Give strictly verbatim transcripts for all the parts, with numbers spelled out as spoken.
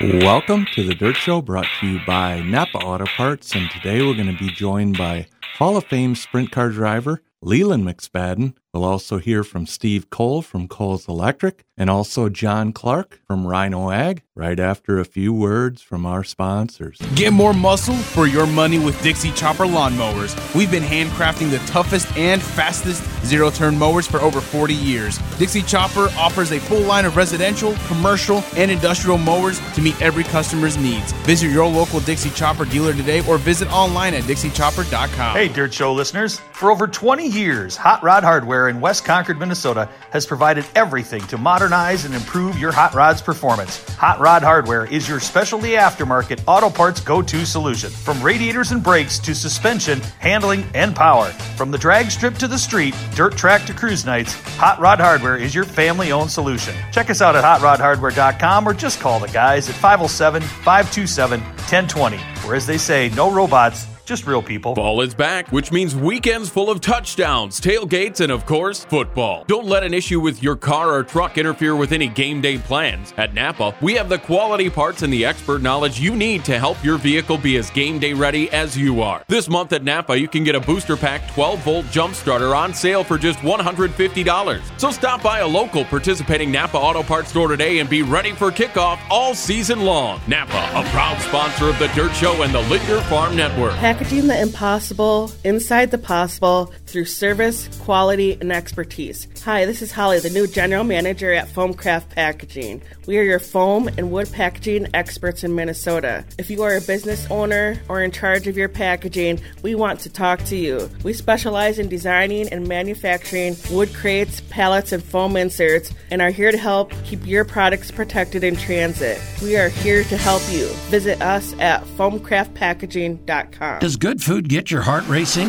Welcome to the Dirt Show, brought to you by Napa Auto Parts, and today we're going to be joined by Hall of Fame sprint car driver Leland McSpadden. We'll also hear from Steve Cole from Cole's Electric and also John Clark from Rhino Ag, right after a few words from our sponsors. Get more muscle for your money with Dixie Chopper lawnmowers. We've been handcrafting the toughest and fastest zero-turn mowers for over forty years. Dixie Chopper offers a full line of residential, commercial, and industrial mowers to meet every customer's needs. Visit your local Dixie Chopper dealer today or visit online at dixie chopper dot com. Hey, Dirt Show listeners. For over twenty years, Hot Rod Hardware in West Concord, Minnesota, has provided everything to modernize and improve your hot rod's performance. Hot Rod Hardware is your specialty aftermarket auto parts go-to solution. From radiators and brakes to suspension, handling, and power. From the drag strip to the street, dirt track to cruise nights, Hot Rod Hardware is your family-owned solution. Check us out at hot rod hardware dot com or just call the guys at five oh seven, five two seven, one oh two oh. Or as they say, no robots, just real people. Ball is back, which means weekends full of touchdowns, tailgates, and of course, football. Don't let an issue with your car or truck interfere with any game day plans. At Napa, we have the quality parts and the expert knowledge you need to help your vehicle be as game day ready as you are. This month at Napa, you can get a booster pack twelve volt jump starter on sale for just one hundred fifty dollars. So stop by a local participating Napa Auto Parts store today and be ready for kickoff all season long. Napa, a proud sponsor of the Dirt Show and the Linear Farm Network. Packaging the impossible inside the possible through service, quality, and expertise. Hi, this is Holly, the new general manager at Foam Craft Packaging. We are your foam and wood packaging experts in Minnesota. If you are a business owner or in charge of your packaging, we want to talk to you. We specialize in designing and manufacturing wood crates, pallets, and foam inserts, and are here to help keep your products protected in transit. We are here to help you. Visit us at foam craft packaging dot com. Does good food get your heart racing?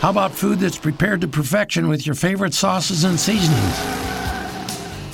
How about food that's prepared to perfection with your favorite sauces and seasonings?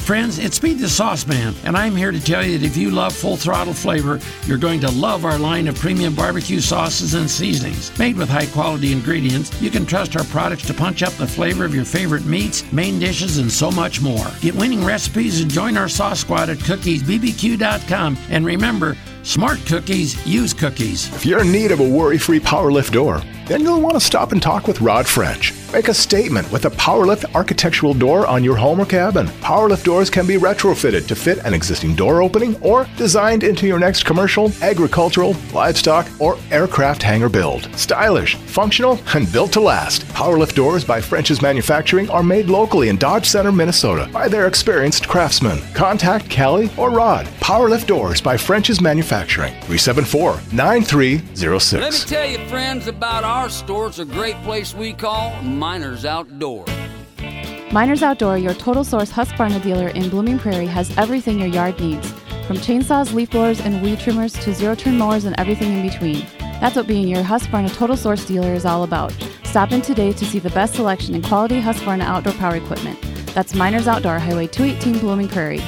Friends, it's me, the Sauce Man, and I'm here to tell you that if you love full throttle flavor, you're going to love our line of premium barbecue sauces and seasonings. Made with high quality ingredients, you can trust our products to punch up the flavor of your favorite meats, main dishes, and so much more. Get winning recipes and join our sauce squad at cookies b b q dot com. And remember, smart cookies use cookies. If you're in need of a worry-free power lift door, then you'll want to stop and talk with Rod French. Make a statement with a Power Lift architectural door on your home or cabin. Power Lift doors can be retrofitted to fit an existing door opening or designed into your next commercial, agricultural, livestock, or aircraft hangar build. Stylish, functional, and built to last. Power Lift doors by French's Manufacturing are made locally in Dodge Center, Minnesota by their experienced craftsmen. Contact Callie or Rod. Power Lift doors by French's Manufacturing. three seven four, nine three zero six. Let me tell you, friends, about our store. It's a great place we call Miner's Outdoor. Miner's Outdoor, your total source Husqvarna dealer in Blooming Prairie, has everything your yard needs. From chainsaws, leaf blowers, and weed trimmers to zero-turn mowers and everything in between. That's what being your Husqvarna total source dealer is all about. Stop in today to see the best selection and quality Husqvarna outdoor power equipment. That's Miner's Outdoor, Highway two eighteen, Blooming Prairie.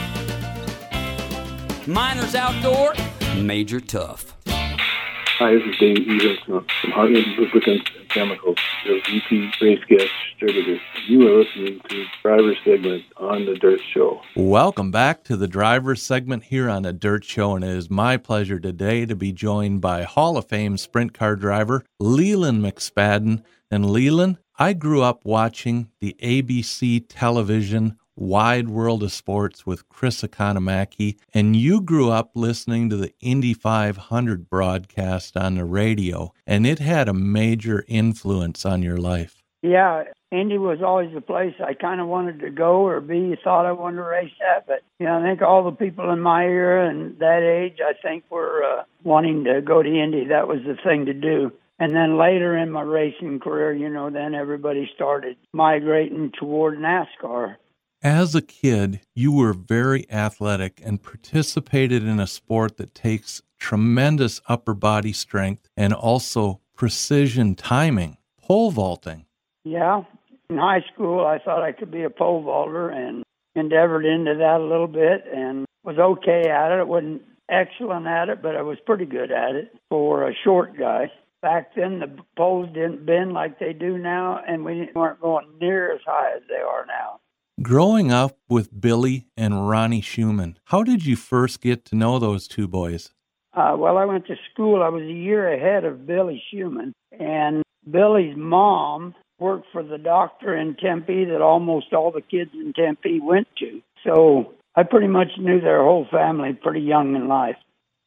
Miner's Outdoor, Major Tough. Hi, this is Dave Eagleson from Heartland Lubricants and Chemicals, your V P Race Gas Distributor. You are listening to Driver Segment on the Dirt Show. Welcome back to the Driver Segment here on the Dirt Show, and it is my pleasure today to be joined by Hall of Fame sprint car driver Leland McSpadden. And Leland, I grew up watching the A B C television Wide World of Sports with Chris Economaki, and you grew up listening to the Indy five hundred broadcast on the radio, and it had a major influence on your life. Yeah, Indy was always the place I kind of wanted to go or be. Thought I wanted to race that, but you know, I think all the people in my era and that age, I think, were uh, wanting to go to Indy. That was the thing to do. And then later in my racing career, you know, then everybody started migrating toward NASCAR. As a kid, you were very athletic and participated in a sport that takes tremendous upper body strength and also precision timing, pole vaulting. Yeah. In high school, I thought I could be a pole vaulter and endeavored into that a little bit and was okay at it. I wasn't excellent at it, but I was pretty good at it for a short guy. Back then, the poles didn't bend like they do now, and we weren't going near as high as they are now. Growing up with Billy and Ronnie Schumann, how did you first get to know those two boys? Uh, well, I went to school. I was a year ahead of Billy Schumann, and Billy's mom worked for the doctor in Tempe that almost all the kids in Tempe went to. So I pretty much knew their whole family pretty young in life.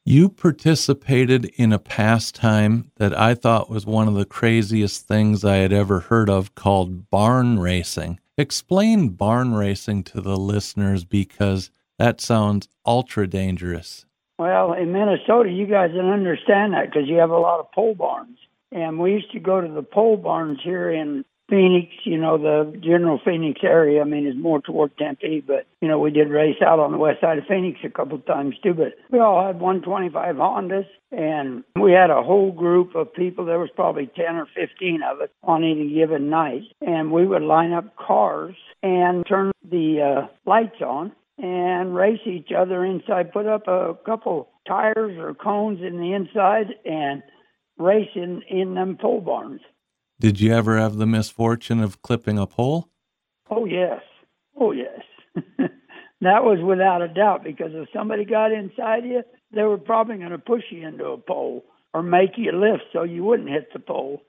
You participated in a pastime that I thought was one of the craziest things I had ever heard of called barn racing. Explain barn racing to the listeners, because that sounds ultra dangerous. Well, in Minnesota, you guys don't understand that because you have a lot of pole barns. And we used to go to the pole barns here in Phoenix, you know, the general Phoenix area. I mean, it's more toward Tempe, but, you know, we did race out on the west side of Phoenix a couple of times too. But we all had one twenty-five Hondas, and we had a whole group of people. There was probably ten or fifteen of us on any given night. And we would line up cars and turn the uh, lights on and race each other inside, put up a couple tires or cones in the inside and race in, in them pole barns. Did you ever have the misfortune of clipping a pole? Oh, yes. Oh, yes. That was without a doubt, because if somebody got inside you, they were probably going to push you into a pole or make you lift so you wouldn't hit the pole.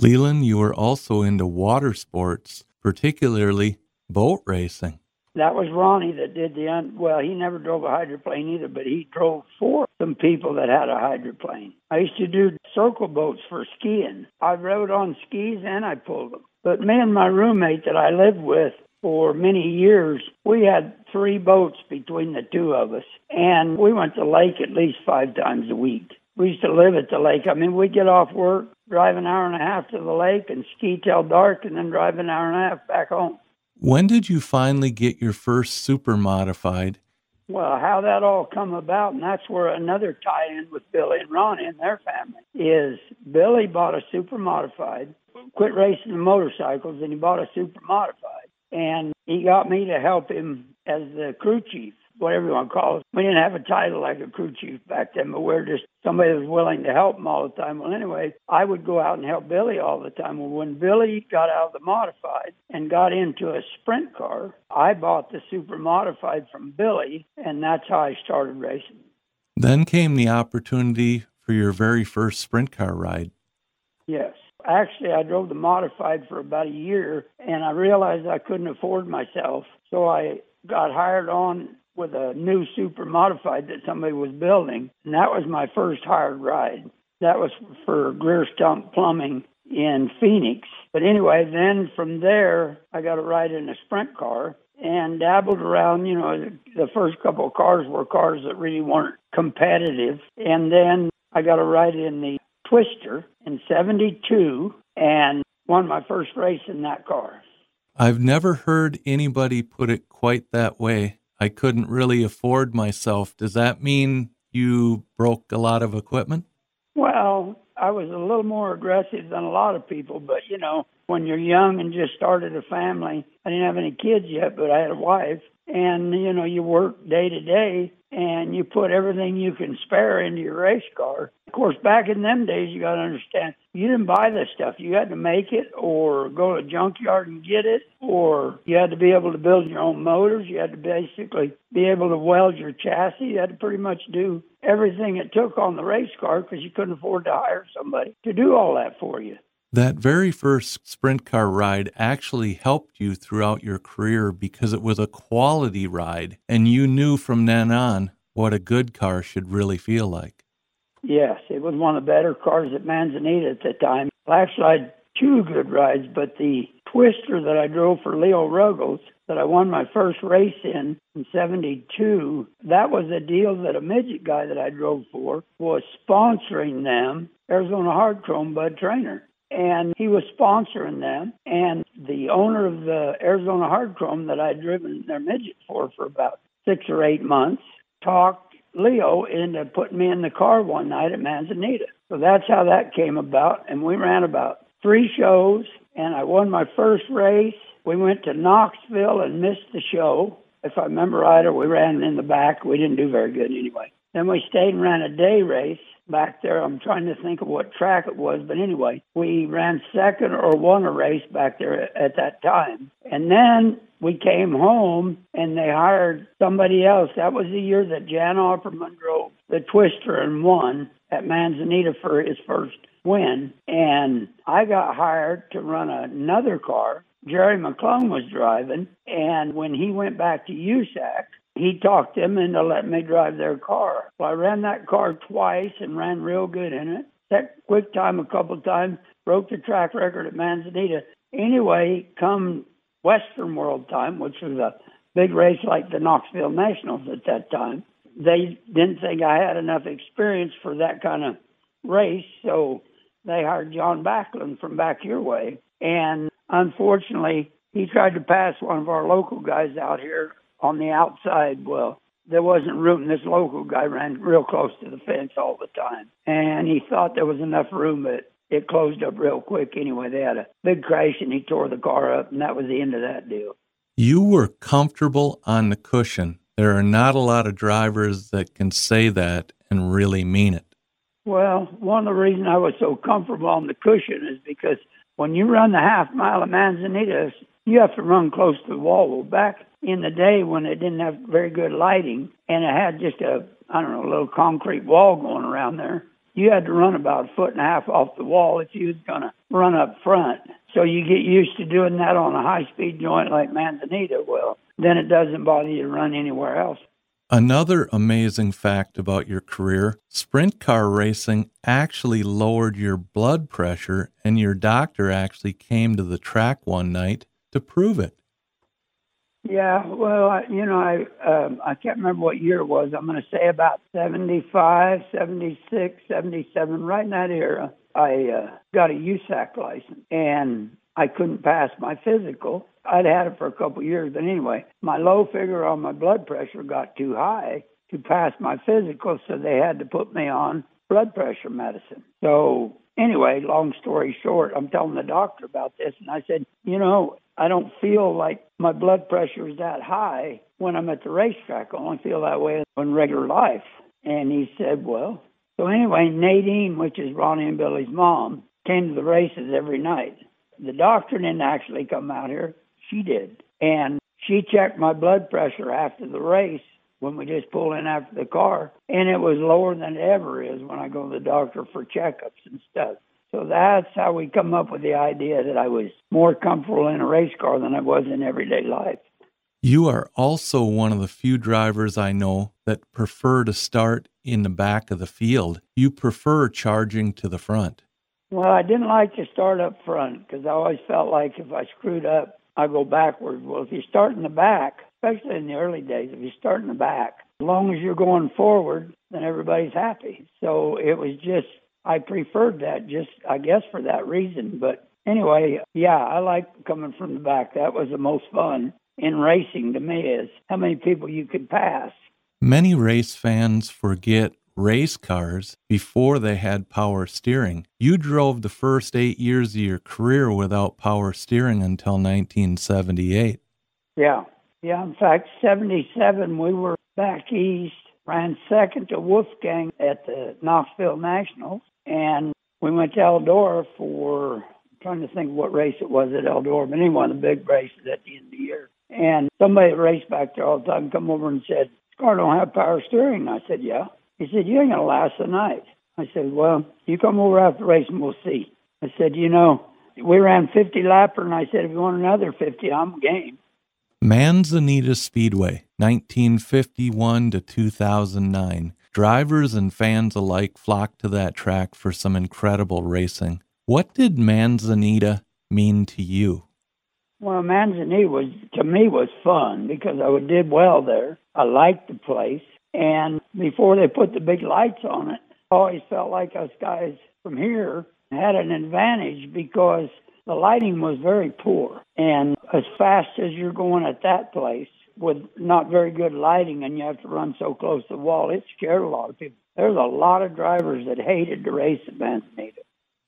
Leland, you were also into water sports, particularly boat racing. That was Ronnie that did the, un- well, he never drove a hydroplane either, but he drove for some people that had a hydroplane. I used to do circle boats for skiing. I rode on skis and I pulled them. But me and my roommate that I lived with for many years, we had three boats between the two of us. And we went to the lake at least five times a week. We used to live at the lake. I mean, we'd get off work, drive an hour and a half to the lake and ski till dark, and then drive an hour and a half back home. When did you finally get your first super modified? Well, how that all come about, and that's where another tie-in with Billy and Ronnie and their family, is Billy bought a super modified, quit racing the motorcycles, and he bought a super modified. And he got me to help him as the crew chief, whatever you want to call it. We didn't have a title like a crew chief back then, but we were just somebody that was willing to help him all the time. Well, anyway, I would go out and help Billy all the time. Well, when Billy got out of the modified and got into a sprint car, I bought the super modified from Billy, and that's how I started racing. Then came the opportunity for your very first sprint car ride. Yes. Actually, I drove the modified for about a year, and I realized I couldn't afford myself, so I got hired on with a new super modified that somebody was building. And that was my first hired ride. That was for Greer Stump Plumbing in Phoenix. But anyway, then from there, I got a ride in a sprint car and dabbled around. You know, the first couple of cars were cars that really weren't competitive. And then I got a ride in the Twister in seventy-two and won my first race in that car. I've never heard anybody put it quite that way. I couldn't really afford myself. Does that mean you broke a lot of equipment? Well, I was a little more aggressive than a lot of people, but, you know, when you're young and just started a family, I didn't have any kids yet, but I had a wife, and, you know, you work day to day, and you put everything you can spare into your race car. Of course, back in them days, you got to understand, you didn't buy this stuff. You had to make it or go to a junkyard and get it, or you had to be able to build your own motors. You had to basically be able to weld your chassis. You had to pretty much do everything it took on the race car because you couldn't afford to hire somebody to do all that for you. That very first sprint car ride actually helped you throughout your career because it was a quality ride, and you knew from then on what a good car should really feel like. Yes, it was one of the better cars at Manzanita at the time. Actually, I had two good rides, but the Twister that I drove for Leo Ruggles that I won my first race in in seventy-two, that was a deal that a midget guy that I drove for was sponsoring them, Arizona Hard Chrome Bud Trainer. And he was sponsoring them, and the owner of the Arizona Hard Chrome that I'd driven their midget for for about six or eight months talked Leo into putting me in the car one night at Manzanita. So that's how that came about, and we ran about three shows, and I won my first race. We went to Knoxville and missed the show. If I remember right, or we ran in the back. We didn't do very good anyway. Then we stayed and ran a day race back there. I'm trying to think of what track it was, but anyway, we ran second or won a race back there at that time. And then we came home and they hired somebody else. That was the year that Jan Opperman drove the Twister and won at Manzanita for his first win. And I got hired to run another car. Jerry McClung was driving, and when he went back to U S A C, he talked them into letting me drive their car. Well, I ran that car twice and ran real good in it. Set quick time a couple of times, broke the track record at Manzanita. Anyway, come Western World time, which was a big race like the Knoxville Nationals at that time, they didn't think I had enough experience for that kind of race, so they hired John Backlund from back your way. And unfortunately, he tried to pass one of our local guys out here on the outside. Well, there wasn't room. This local guy ran real close to the fence all the time, and he thought there was enough room, but it closed up real quick. Anyway, they had a big crash, and he tore the car up, and that was the end of that deal. You were comfortable on the cushion. There are not a lot of drivers that can say that and really mean it. Well, one of the reasons I was so comfortable on the cushion is because when you run the half mile of Manzanita, you have to run close to the wall. Well, back in the day when it didn't have very good lighting and it had just a, I don't know, a little concrete wall going around there, you had to run about a foot and a half off the wall if you was going to run up front. So you get used to doing that on a high-speed joint like Manzanita. Well, then it doesn't bother you to run anywhere else. Another amazing fact about your career, sprint car racing actually lowered your blood pressure, and your doctor actually came to the track one night to prove it. Yeah, well, I, you know, I um, I can't remember what year it was. I'm going to say about seventy-five, seventy-six, seventy-seven, right in that era, I uh, got a U S A C license, and I couldn't pass my physical. I'd had it for a couple of years, but anyway, my low figure on my blood pressure got too high to pass my physical, so they had to put me on blood pressure medicine. So anyway, long story short, I'm telling the doctor about this, and I said, you know, I don't feel like my blood pressure is that high when I'm at the racetrack. I only feel that way in regular life. And he said, well, so anyway, Nadine, which is Ronnie and Billy's mom, came to the races every night. The doctor didn't actually come out here. She did. And she checked my blood pressure after the race when we just pulled in after the car, and it was lower than it ever is when I go to the doctor for checkups and stuff. So that's how we come up with the idea that I was more comfortable in a race car than I was in everyday life. You are also one of the few drivers I know that prefer to start in the back of the field. You prefer charging to the front. Well, I didn't like to start up front because I always felt like if I screwed up, I go backward. Well, if you start in the back, especially in the early days, if you start in the back, as long as you're going forward, then everybody's happy. So it was just, I preferred that just, I guess, for that reason. But anyway, yeah, I like coming from the back. That was the most fun in racing to me, is how many people you could pass. Many race fans forget race cars before they had power steering. You drove the first eight years of your career without power steering until nineteen seventy-eight. Yeah. Yeah, in fact, seventy-seven, we were back east, ran second to Wolfgang at the Knoxville Nationals, and we went to Eldora for, I'm trying to think what race it was at Eldora, but anyway, the big races at the end of the year. And somebody raced back there all the time, come over and said, this car don't have power steering. I said, yeah. He said, you ain't going to last the night. I said, well, you come over after the race and we'll see. I said, you know, we ran fifty lapper, and I said, if you want another fifty, I'm game. Manzanita Speedway, nineteen fifty-one to two thousand nine. Drivers and fans alike flocked to that track for some incredible racing. What did Manzanita mean to you? Well, Manzanita was, to me, was fun because I did well there. I liked the place. And before they put the big lights on it, I always felt like us guys from here had an advantage because the lighting was very poor. And as fast as you're going at that place with not very good lighting and you have to run so close to the wall, it scared a lot of people. There's a lot of drivers that hated the race at Manzanita.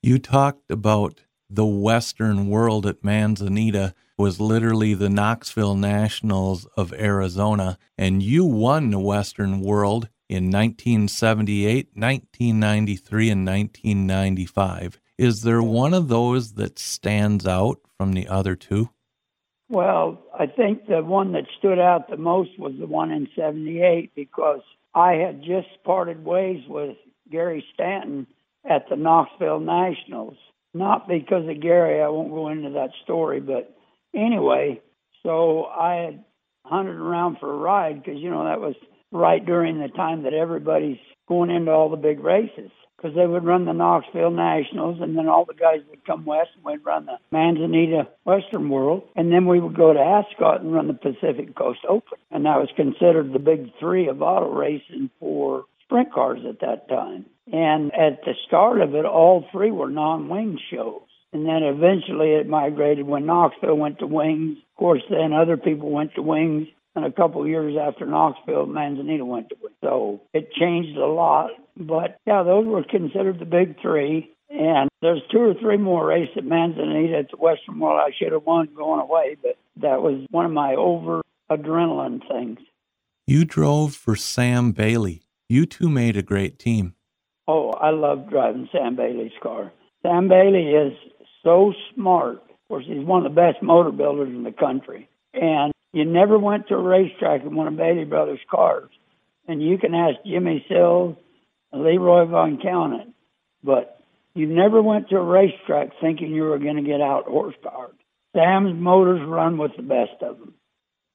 You talked about the Western World at Manzanita was literally the Knoxville Nationals of Arizona, and you won the Western World in nineteen seventy-eight, nineteen ninety-three, and nineteen ninety-five. Is there one of those that stands out from the other two? Well, I think the one that stood out the most was the one in seventy-eight, because I had just parted ways with Gary Stanton at the Knoxville Nationals. Not because of Gary, I won't go into that story, but anyway, so I had hunted around for a ride because, you know, that was right during the time that everybody's going into all the big races, because they would run the Knoxville Nationals, and then all the guys would come west and we'd run the Manzanita Western World, and then we would go to Ascot and run the Pacific Coast Open. And that was considered the big three of auto racing for sprint cars at that time. And at the start of it, all three were non-wing shows. And then eventually it migrated when Knoxville went to wings. Of course, then other people went to wings. And a couple of years after Knoxville, Manzanita went to it. So it changed a lot. But, yeah, those were considered the big three. And there's two or three more races at Manzanita at the Western World I should have won going away, but that was one of my over-adrenaline things. You drove for Sam Bailey. You two made a great team. Oh, I love driving Sam Bailey's car. Sam Bailey is so smart. Of course, he's one of the best motor builders in the country. And you never went to a racetrack in one of Bailey Brothers' cars. And you can ask Jimmy Sills and Leroy Von Kallen, but you never went to a racetrack thinking you were going to get out horsepower. Sam's motors run with the best of them.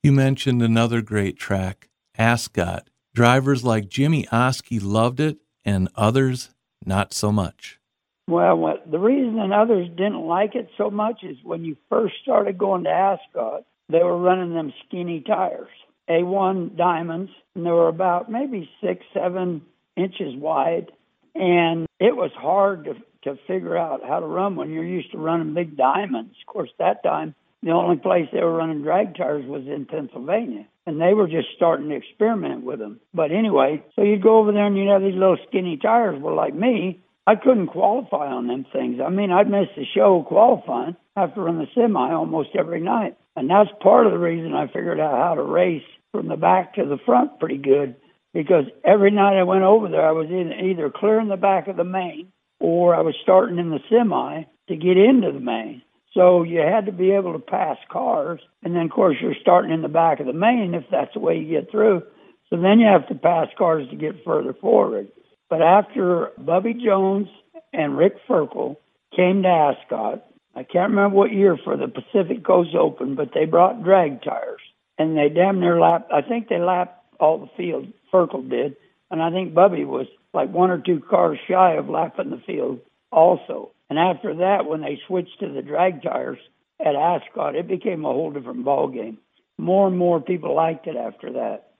You mentioned another great track, Ascot. Drivers like Jimmy Oskey loved it, and others not so much. Well, what, the reason that others didn't like it so much is when you first started going to Ascot, they were running them skinny tires, A one diamonds, and they were about maybe six, seven inches wide. And it was hard to, to figure out how to run when you're used to running big diamonds. Of course, that time, the only place they were running drag tires was in Pennsylvania, and they were just starting to experiment with them. But anyway, so you'd go over there and you'd have these little skinny tires. Well, like me, I couldn't qualify on them things. I mean, I'd miss the show qualifying. I have to run the semi almost every night. And that's part of the reason I figured out how to race from the back to the front pretty good, because every night I went over there, I was in either clearing the back of the main or I was starting in the semi to get into the main. So you had to be able to pass cars. And then, of course, you're starting in the back of the main if that's the way you get through. So then you have to pass cars to get further forward. But after Bubby Jones and Rick Ferkel came to Ascot, I can't remember what year for the Pacific Coast Open, but they brought drag tires. And they damn near lapped, I think they lapped all the field, Ferkel did. And I think Bubby was like one or two cars shy of lapping the field also. And after that, when they switched to the drag tires at Ascot, it became a whole different ballgame. More and more people liked it after that.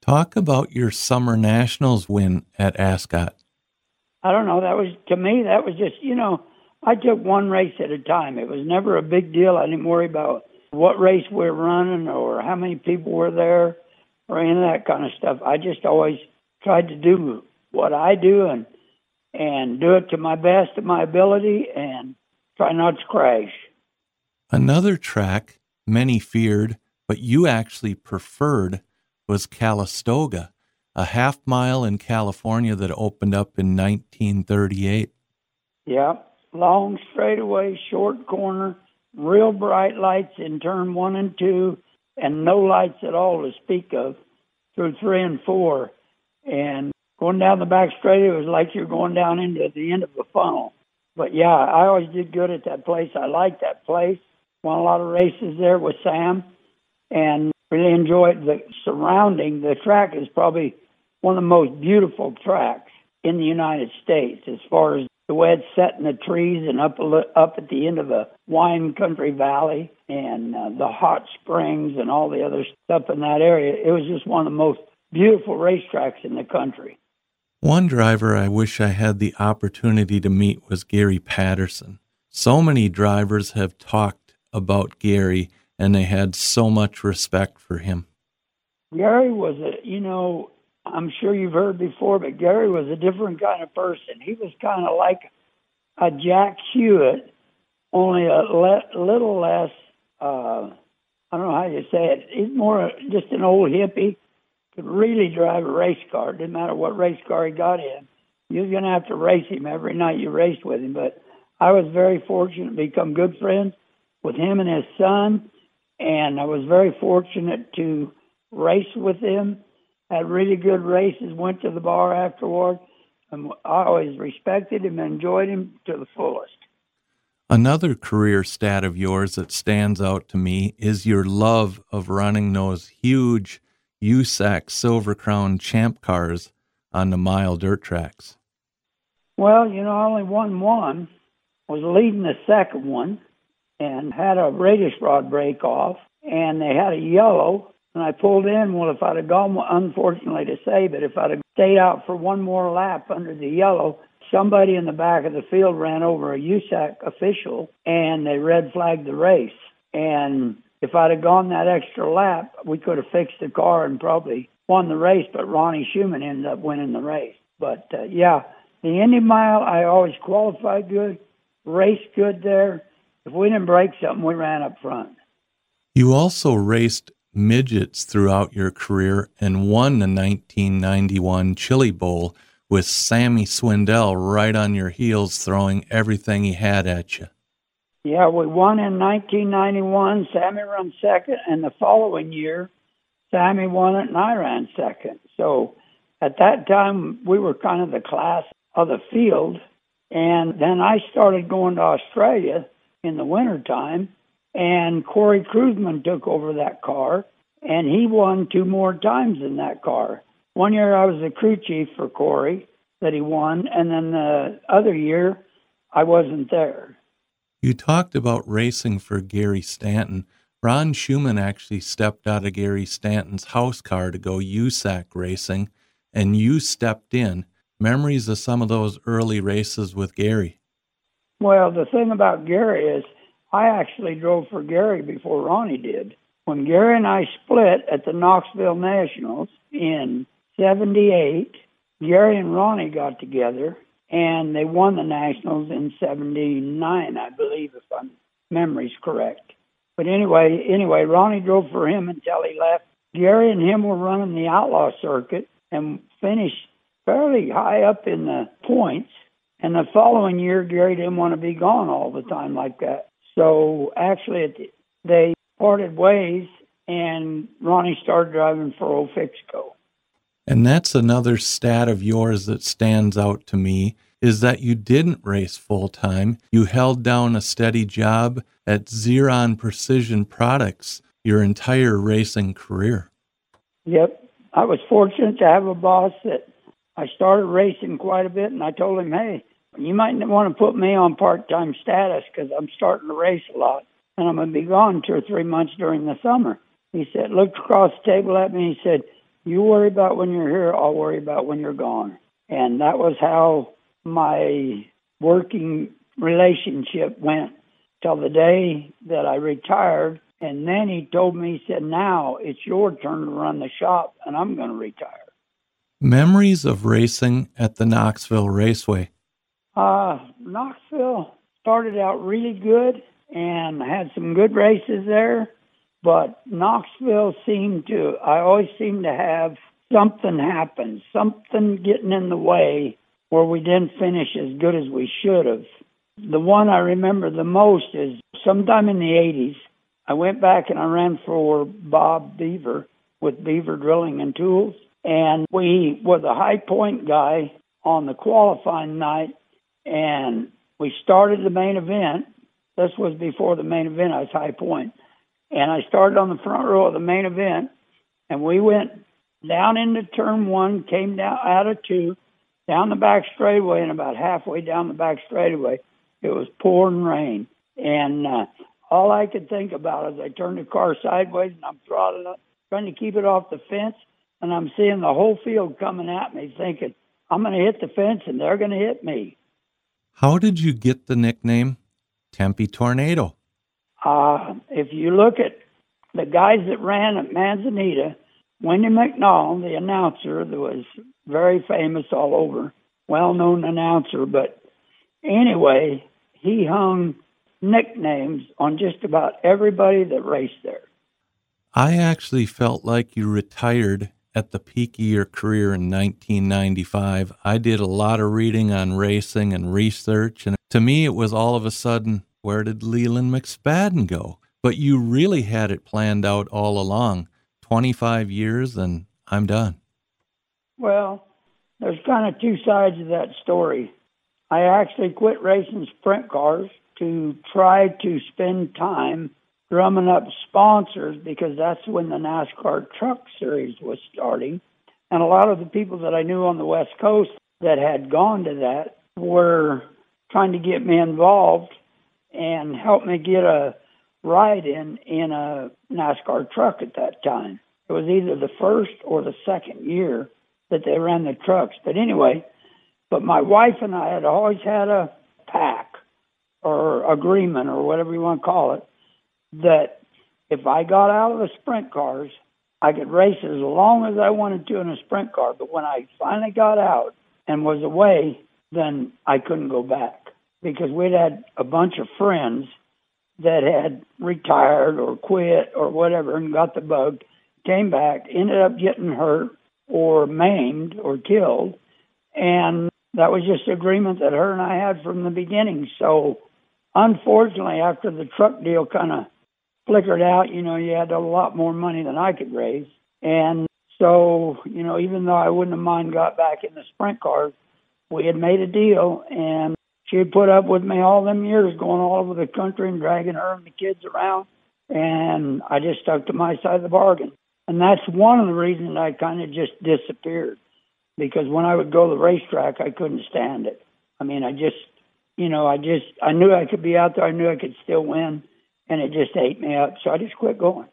Talk about your Summer Nationals win at Ascot. I don't know. That was, to me, that was just, you know, I took one race at a time. It was never a big deal. I didn't worry about what race we were running or how many people were there or any of that kind of stuff. I just always tried to do what I do and and do it to my best of my ability and try not to crash. Another track many feared, but you actually preferred, was Calistoga, a half mile in California that opened up in nineteen thirty-eight. Yeah. Long straightaway, short corner, real bright lights in turn one and two, and no lights at all to speak of through three and four. And going down the back straight, it was like you're going down into the end of a funnel. But yeah, I always did good at that place. I liked that place. Won a lot of races there with Sam and really enjoyed the surrounding. The track is probably one of the most beautiful tracks in the United States as far as the way it's set in the trees and up up at the end of a wine country valley and uh, the hot springs and all the other stuff in that area. It was just one of the most beautiful racetracks in the country. One driver I wish I had the opportunity to meet was Gary Patterson. So many drivers have talked about Gary, and they had so much respect for him. Gary was a, you know, I'm sure you've heard before, but Gary was a different kind of person. He was kind of like a Jack Hewitt, only a le- little less, uh, I don't know how you say it. He's more just an old hippie, could really drive a race car. It didn't matter what race car he got in. You was going to have to race him every night you raced with him. But I was very fortunate to become good friends with him and his son, and I was very fortunate to race with him, had really good races, went to the bar afterward, and I always respected him and enjoyed him to the fullest. Another career stat of yours that stands out to me is your love of running those huge U S A C Silver Crown Champ cars on the mile dirt tracks. Well, you know, I only won one, was leading the second one, and had a radius rod break off, and they had a yellow, and I pulled in. Well, if I'd have gone, unfortunately to say, but if I'd have stayed out for one more lap under the yellow, somebody in the back of the field ran over a U S A C official, and they red flagged the race. And if I'd have gone that extra lap, we could have fixed the car and probably won the race, but Ronnie Schumann ended up winning the race. But, uh, yeah, the Indy Mile, I always qualified good, raced good there. If we didn't break something, we ran up front. You also raced midgets throughout your career and won the nineteen ninety-one Chili Bowl with Sammy Swindell right on your heels, throwing everything he had at you. Yeah, we won in nineteen ninety-one. Sammy ran second, and the following year, Sammy won it, and I ran second. So at that time, we were kind of the class of the field, and then I started going to Australia in the wintertime, and Corey Cruzman took over that car, and he won two more times in that car. One year I was the crew chief for Corey that he won, and then the other year I wasn't there. You talked about racing for Gary Stanton. Ron Schumann actually stepped out of Gary Stanton's house car to go U S A C racing, and you stepped in. Memories of some of those early races with Gary. Well, the thing about Gary is I actually drove for Gary before Ronnie did. When Gary and I split at the Knoxville Nationals in seventy-eight, Gary and Ronnie got together, and they won the Nationals in seventy-nine, I believe, if my memory's correct. But anyway, anyway, Ronnie drove for him until he left. Gary and him were running the outlaw circuit and finished fairly high up in the points. And the following year, Gary didn't want to be gone all the time like that. So actually, they parted ways, and Ronnie started driving for Old Fixco. And that's another stat of yours that stands out to me, is that you didn't race full-time. You held down a steady job at Xeron Precision Products your entire racing career. Yep. I was fortunate to have a boss that I started racing quite a bit, and I told him, hey, you might want to put me on part-time status because I'm starting to race a lot, and I'm going to be gone two or three months during the summer. He said, looked across the table at me, he said, you worry about when you're here, I'll worry about when you're gone. And that was how my working relationship went till the day that I retired. And then he told me, he said, now it's your turn to run the shop, and I'm going to retire. Memories of racing at the Knoxville Raceway. Uh, Knoxville started out really good and had some good races there. But Knoxville seemed to, I always seemed to have something happen, something getting in the way where we didn't finish as good as we should have. The one I remember the most is sometime in the eighties, I went back and I ran for Bob Beaver with Beaver Drilling and Tools. And we were the high point guy on the qualifying night. And we started the main event. This was before the main event, I was high point. And I started on the front row of the main event, and we went down into turn one, came down out of two, down the back straightaway, and about halfway down the back straightaway, it was pouring rain. And uh, all I could think about is I turned the car sideways, and I'm throttling up, trying to keep it off the fence, and I'm seeing the whole field coming at me thinking, I'm going to hit the fence, and they're going to hit me. How did you get the nickname Tempe Tornado? Uh, if you look at the guys that ran at Manzanita, Wendy McNall, the announcer that was very famous all over, well-known announcer, but anyway, he hung nicknames on just about everybody that raced there. I actually felt like you retired at the peak of your career in nineteen ninety-five, I did a lot of reading on racing and research. And to me, it was all of a sudden, where did Leland McSpadden go? But you really had it planned out all along. twenty-five years and I'm done. Well, there's kind of two sides of that story. I actually quit racing sprint cars to try to spend time drumming up sponsors, because that's when the NASCAR Truck Series was starting. And a lot of the people that I knew on the West Coast that had gone to that were trying to get me involved and help me get a ride in, in a NASCAR truck at that time. It was either the first or the second year that they ran the trucks. But anyway, but my wife and I had always had a pact or agreement or whatever you want to call it, that if I got out of the sprint cars, I could race as long as I wanted to in a sprint car. But when I finally got out and was away, then I couldn't go back, because we'd had a bunch of friends that had retired or quit or whatever and got the bug, came back, ended up getting hurt or maimed or killed. And that was just an agreement that her and I had from the beginning. So unfortunately, after the truck deal kind of flickered out, you know, you had a lot more money than I could raise. And so, you know, even though I wouldn't have mind got back in the sprint cars, we had made a deal, and she put up with me all them years going all over the country and dragging her and the kids around. And I just stuck to my side of the bargain. And that's one of the reasons I kind of just disappeared, because when I would go to the racetrack, I couldn't stand it. I mean, I just, you know, I just, I knew I could be out there. I knew I could still win, and it just ate me up. So I just quit going.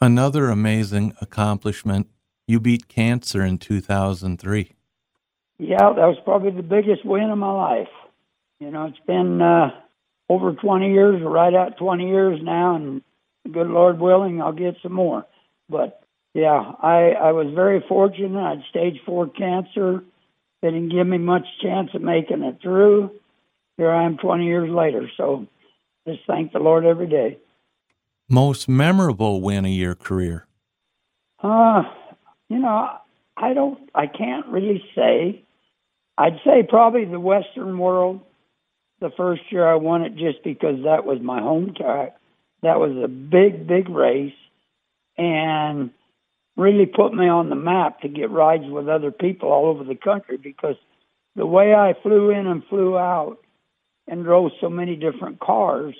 Another amazing accomplishment, you beat cancer in two thousand three. Yeah, that was probably the biggest win of my life. You know, it's been uh, over twenty years, right at twenty years now, and good Lord willing, I'll get some more. But, yeah, I, I was very fortunate. I had stage four cancer. They didn't give me much chance of making it through. Here I am twenty years later, so just thank the Lord every day. Most memorable win of your career? Uh, you know, I don't, I can't really say. I'd say probably the Western World. The first year I won it, just because that was my home track. That was a big, big race and really put me on the map to get rides with other people all over the country, because the way I flew in and flew out and drove so many different cars,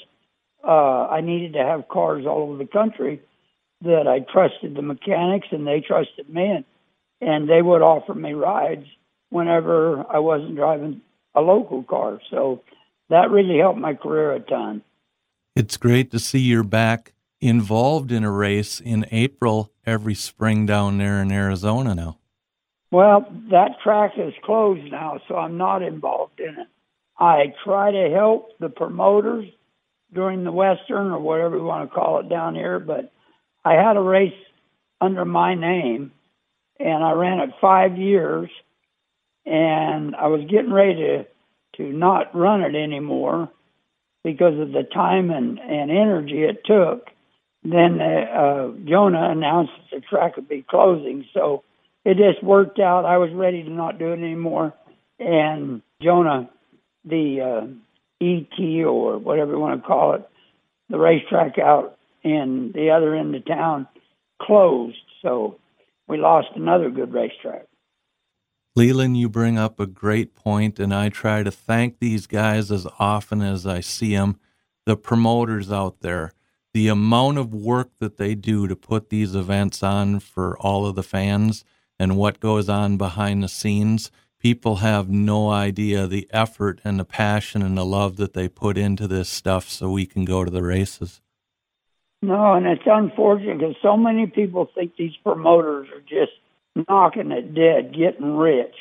uh, I needed to have cars all over the country that I trusted the mechanics and they trusted me, and, and they would offer me rides whenever I wasn't driving a local car. So that really helped my career a ton. It's great to see you're back involved in a race in April every spring down there in Arizona now. Well, that track is closed now, so I'm not involved in it. I try to help the promoters during the Western or whatever you want to call it down here, but I had a race under my name, and I ran it five years, and I was getting ready to, to not run it anymore because of the time and, and energy it took. Then uh, Jonah announced the track would be closing, so it just worked out. I was ready to not do it anymore, and Jonah, the uh, E T or whatever you want to call it, the racetrack out in the other end of town, closed, so we lost another good racetrack. Leland, you bring up a great point, and I try to thank these guys as often as I see them, the promoters out there, the amount of work that they do to put these events on for all of the fans and what goes on behind the scenes. People have no idea the effort and the passion and the love that they put into this stuff so we can go to the races. No, and it's unfortunate because so many people think these promoters are just knocking it dead, getting rich.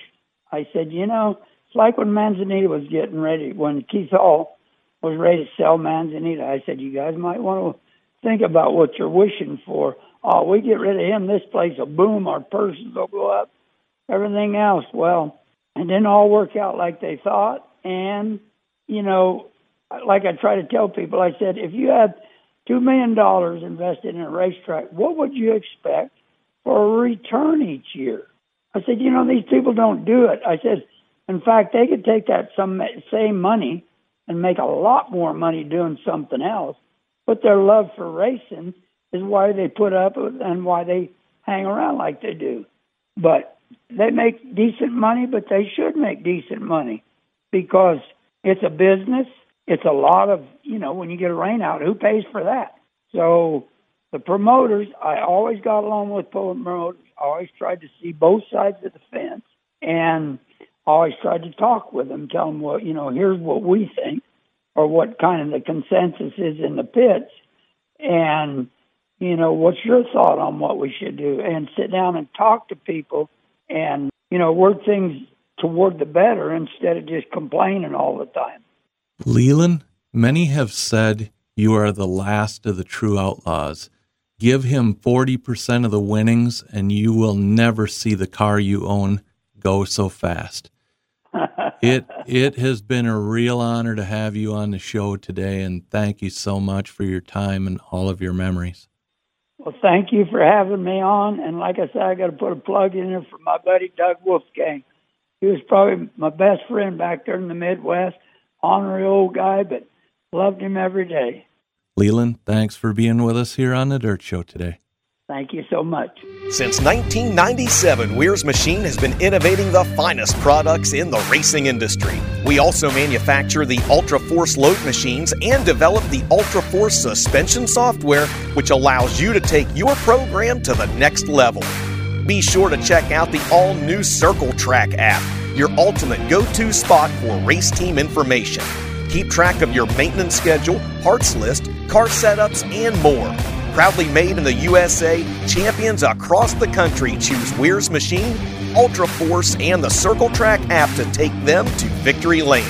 I said, you know, it's like when Manzanita was getting ready, when Keith Hall was ready to sell Manzanita. I said, you guys might want to think about what you're wishing for. Oh, we get rid of him, this place will boom, our purses will go up, everything else. Well, it didn't all work out like they thought. And, you know, like I try to tell people, I said, if you had two million dollars invested in a racetrack, what would you expect for a return each year. I said, you know, these people don't do it. I said, in fact, they could take that some same money and make a lot more money doing something else. But their love for racing is why they put up and why they hang around like they do. But they make decent money, but they should make decent money because it's a business. It's a lot of, you know, when you get a rain out, who pays for that? So the promoters, I always got along with promoters. I always tried to see both sides of the fence and always tried to talk with them, tell them, well, you know, here's what we think or what kind of the consensus is in the pits. And, you know, what's your thought on what we should do? And sit down and talk to people and, you know, work things toward the better instead of just complaining all the time. Leland, many have said you are the last of the true outlaws. Give him forty percent of the winnings and you will never see the car you own go so fast. it it has been a real honor to have you on the show today, and thank you so much for your time and all of your memories. Well, thank you for having me on, and like I said, I got to put a plug in there for my buddy Doug Wolfgang. He was probably my best friend back there in the Midwest. Honorary old guy, but loved him every day. Leland, thanks for being with us here on The Dirt Show today. Thank you so much. Since nineteen ninety-seven, Weir's Machine has been innovating the finest products in the racing industry. We also manufacture the Ultra Force load machines and develop the Ultra Force suspension software, which allows you to take your program to the next level. Be sure to check out the all-new Circle Track app, your ultimate go-to spot for race team information. Keep track of your maintenance schedule, parts list, car setups, and more. Proudly made in the U S A, champions across the country choose Weir's Machine, Ultra Force, and the Circle Track app to take them to victory lane.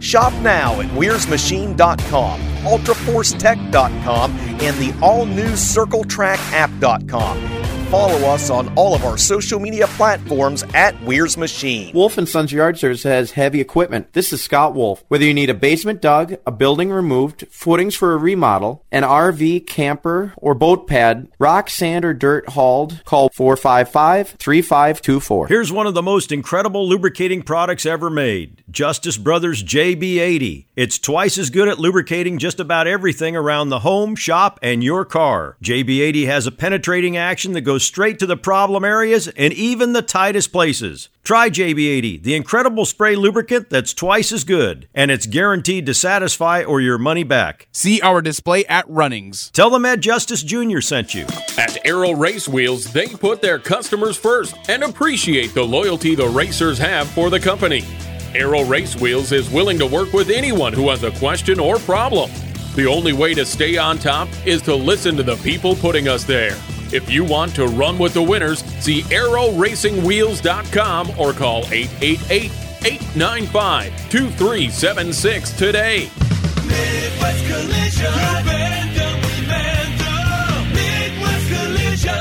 Shop now at Weir's Machine dot com, Ultra Force Tech dot com, and the all-new Circle Track App dot com. Follow us on all of our social media platforms at Weir's Machine. Wolf and Sons Yard Service has heavy equipment. This is Scott Wolf. Whether you need a basement dug, a building removed, footings for a remodel, an R V, camper, or boat pad, rock, sand, or dirt hauled, call four five five, three five two four. Here's one of the most incredible lubricating products ever made, Justice Brothers J B eighty. It's twice as good at lubricating just about everything around the home, shop, and your car. J B eighty has a penetrating action that goes straight to the problem areas and even the tightest places. Try J B eighty, the incredible spray lubricant that's twice as good, and it's guaranteed to satisfy or your money back. See our display at Runnings. Tell them Ed Justice Junior sent you. At Arrow Race Wheels, they put their customers first and appreciate the loyalty the racers have for the company. Arrow Race Wheels is willing to work with anyone who has a question or problem. The only way to stay on top is to listen to the people putting us there. If you want to run with the winners, see arrow racing wheels dot com or call eight eight eight, eight nine five, two three seven six today. Midwest Collision.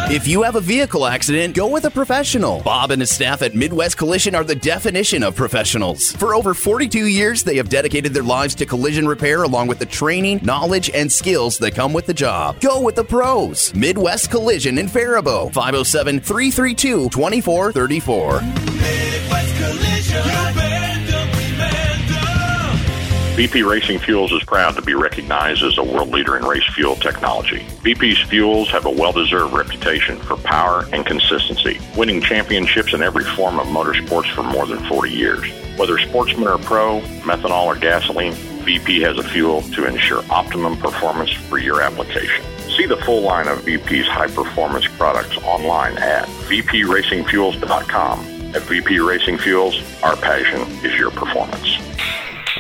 If you have a vehicle accident, go with a professional. Bob and his staff at Midwest Collision are the definition of professionals. For over forty-two years, they have dedicated their lives to collision repair along with the training, knowledge, and skills that come with the job. Go with the pros. Midwest Collision in Faribault. five oh seven, three three two, two four three four. Midwest Collision. B P Racing Fuels is proud to be recognized as a world leader in race fuel technology. B P's fuels have a well-deserved reputation for power and consistency, winning championships in every form of motorsports for more than forty years. Whether sportsman or pro, methanol or gasoline, B P has a fuel to ensure optimum performance for your application. See the full line of B P's high-performance products online at v p racing fuels dot com. At V P Racing Fuels, our passion is your performance.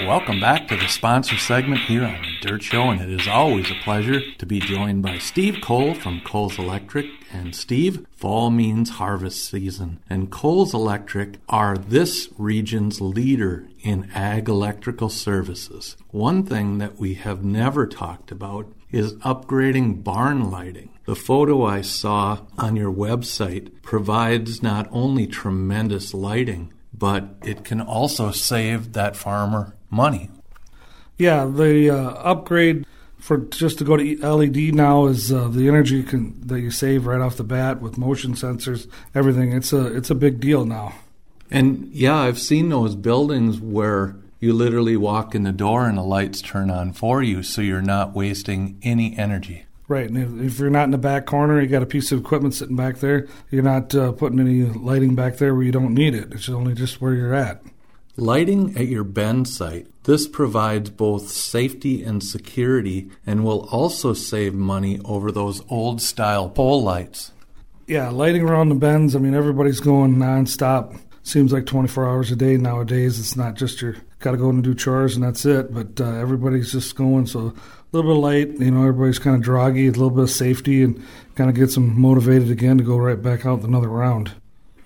Welcome back to the sponsor segment here on The Dirt Show, and it is always a pleasure to be joined by Steve Cole from Cole's Electric. And Steve, fall means harvest season, and Cole's Electric are this region's leader in ag electrical services. One thing that we have never talked about is upgrading barn lighting. The photo I saw on your website provides not only tremendous lighting, but it can also save that farmer money. Yeah, the uh, upgrade for just to go to L E D now is uh, the energy can, that you save right off the bat with motion sensors, everything. It's a it's a big deal now. And yeah, I've seen those buildings where you literally walk in the door and the lights turn on for you, so you're not wasting any energy. Right, and if you're not in the back corner, you got a piece of equipment sitting back there, you're not uh, putting any lighting back there where you don't need it. It's only just where you're at. Lighting at your bend site. This provides both safety and security and will also save money over those old-style pole lights. Yeah, lighting around the bends, I mean, everybody's going nonstop. Seems like twenty-four hours a day nowadays. It's not just you're got to go and do chores and that's it, but uh, everybody's just going, so a little bit of light, you know, everybody's kind of droggy, a little bit of safety, and kind of gets them motivated again to go right back out another round.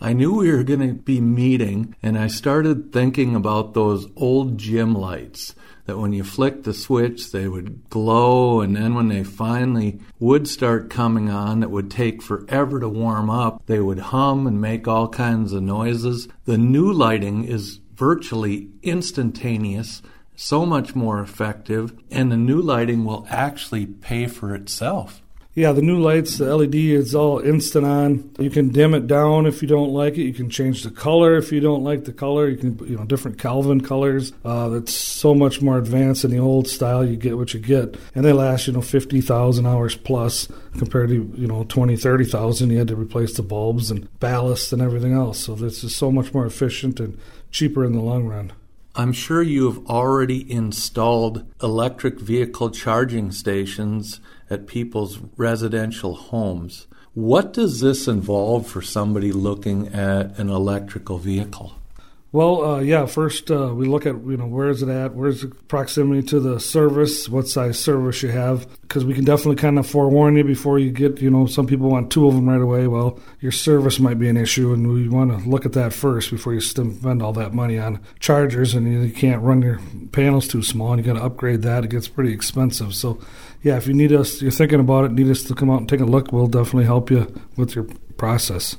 I knew we were going to be meeting, and I started thinking about those old gym lights that when you flicked the switch, they would glow, and then when they finally would start coming on, it would take forever to warm up. They would hum and make all kinds of noises. The new lighting is virtually instantaneous, so much more effective, and the new lighting will actually pay for itself. Yeah, the new lights, the L E D, it's all instant on. You can dim it down if you don't like it. You can change the color if you don't like the color. You can, you know, different Kelvin colors. Uh, that's so much more advanced than the old style. You get what you get. And they last, you know, fifty thousand hours plus compared to, you know, twenty, thirty thousand. You had to replace the bulbs and ballast and everything else. So this is so much more efficient and cheaper in the long run. I'm sure you've already installed electric vehicle charging stations at people's residential homes. What does this involve for somebody looking at an electrical vehicle? Well, uh, yeah, first uh, we look at, you know, where is it at? Where's the proximity to the service? What size service you have? Because we can definitely kind of forewarn you before you get, you know, some people want two of them right away. Well, your service might be an issue, and we want to look at that first before you spend all that money on chargers, and you can't run your panels too small, and you got to upgrade that. It gets pretty expensive. So, yeah, if you need us, you're thinking about it, need us to come out and take a look, we'll definitely help you with your process.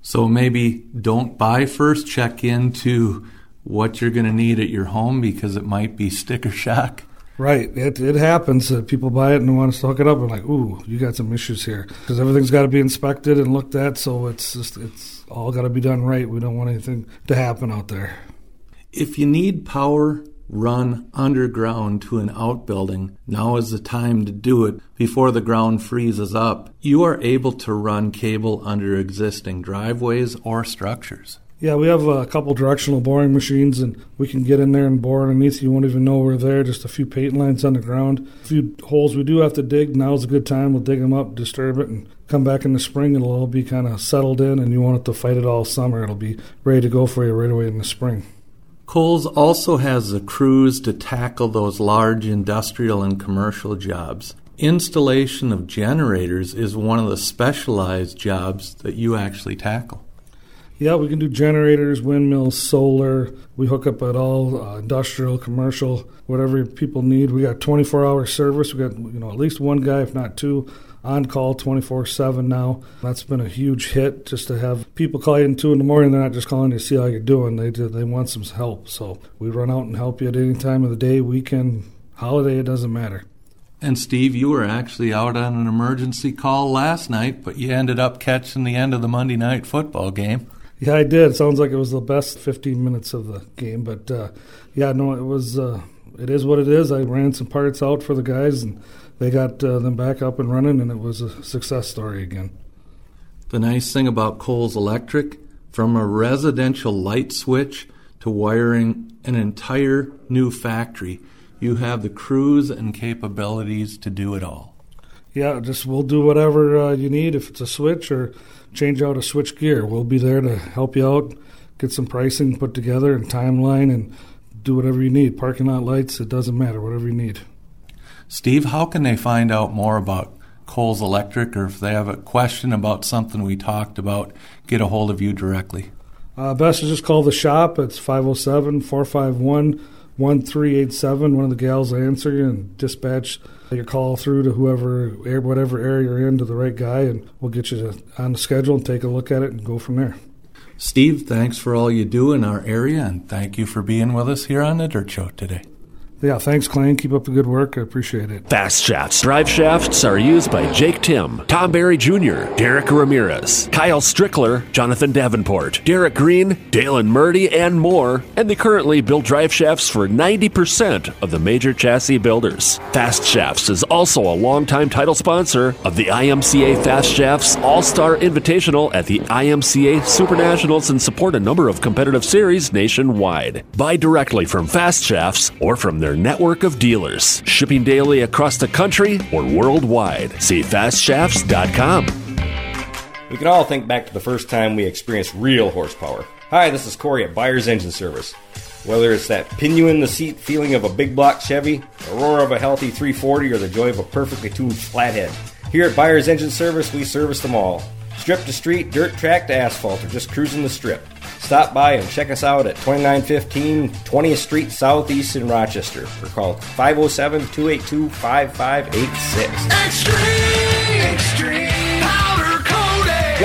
So maybe don't buy first, check into what you're going to need at your home because it might be sticker shock. Right. It it happens. Uh, people buy it and want us to hook it up. And like, ooh, you got some issues here. Because everything's got to be inspected and looked at, so it's just it's all got to be done right. We don't want anything to happen out there. If you need power run underground to an outbuilding, now is the time to do it before the ground freezes up. You are able to run cable under existing driveways or structures. Yeah, we have a couple directional boring machines, and we can get in there and bore underneath. You won't even know we're there, just a few paint lines on the ground. A few holes we do have to dig. Now's a good time. We'll dig them up, disturb it, and come back in the spring. It'll all be kind of settled in, and you won't have to fight it all summer. It'll be ready to go for you right away in the spring. Cole's also has the crews to tackle those large industrial and commercial jobs. Installation of generators is one of the specialized jobs that you actually tackle. Yeah, we can do generators, windmills, solar. We hook up at all, uh, industrial, commercial, whatever people need. We got twenty-four hour service. We got, you know, at least one guy, if not two, on call twenty-four seven now. That's been a huge hit, just to have people call you at two in the morning. They're not just calling to see how you're doing. They do, they want some help. So we run out and help you at any time of the day, weekend, holiday, it doesn't matter. And Steve, you were actually out on an emergency call last night, but you ended up catching the end of the Monday night football game. Yeah, I did. Sounds like it was the best fifteen minutes of the game. But, uh, yeah, no, it was. Uh, it is what it is. I ran some parts out for the guys, and they got uh, them back up and running, and it was a success story again. The nice thing about Cole's Electric, from a residential light switch to wiring an entire new factory, you have the crews and capabilities to do it all. Yeah, just we'll do whatever uh, you need, if it's a switch or change out a switch gear. We'll be there to help you out, get some pricing put together and timeline, and do whatever you need. Parking lot lights, it doesn't matter, whatever you need. Steve, how can they find out more about Cole's Electric, or if they have a question about something we talked about, get a hold of you directly? Uh, best is just call the shop. It's five oh seven, four five one, one three eight seven. One of the gals will answer you and dispatch your call through to whoever, whatever area you're in, to the right guy, and we'll get you to, on the schedule and take a look at it and go from there. Steve, thanks for all you do in our area, and thank you for being with us here on the Dirt Show today. Yeah, thanks, Clayton. Keep up the good work. I appreciate it. Fast shafts. Drive shafts are used by Jake Tim, Tom Berry Junior, Derek Ramirez, Kyle Strickler, Jonathan Davenport, Derek Green, Dalen Murdy, and more. And they currently build drive shafts for ninety percent of the major chassis builders. Fast Shafts is also a longtime title sponsor of the I M C A Fast Shafts All-Star Invitational at the I M C A Super Nationals and support a number of competitive series nationwide. Buy directly from Fast Shafts or from their network of dealers, shipping daily across the country or worldwide. See fast shafts dot com. We can all think back to the first time we experienced real horsepower. Hi, this is Corey at Buyer's Engine Service. Whether it's that pin you in the seat feeling of a big block Chevy, the roar of a healthy three forty, or the joy of a perfectly tuned flathead, here at Buyer's Engine Service, we service them all. Strip to street, dirt track to asphalt, or just cruising the strip. Stop by and check us out at twenty-nine fifteen twentieth Street Southeast in Rochester or call five oh seven, two eight two, five five eight six. Extreme! Extreme! Powder coating!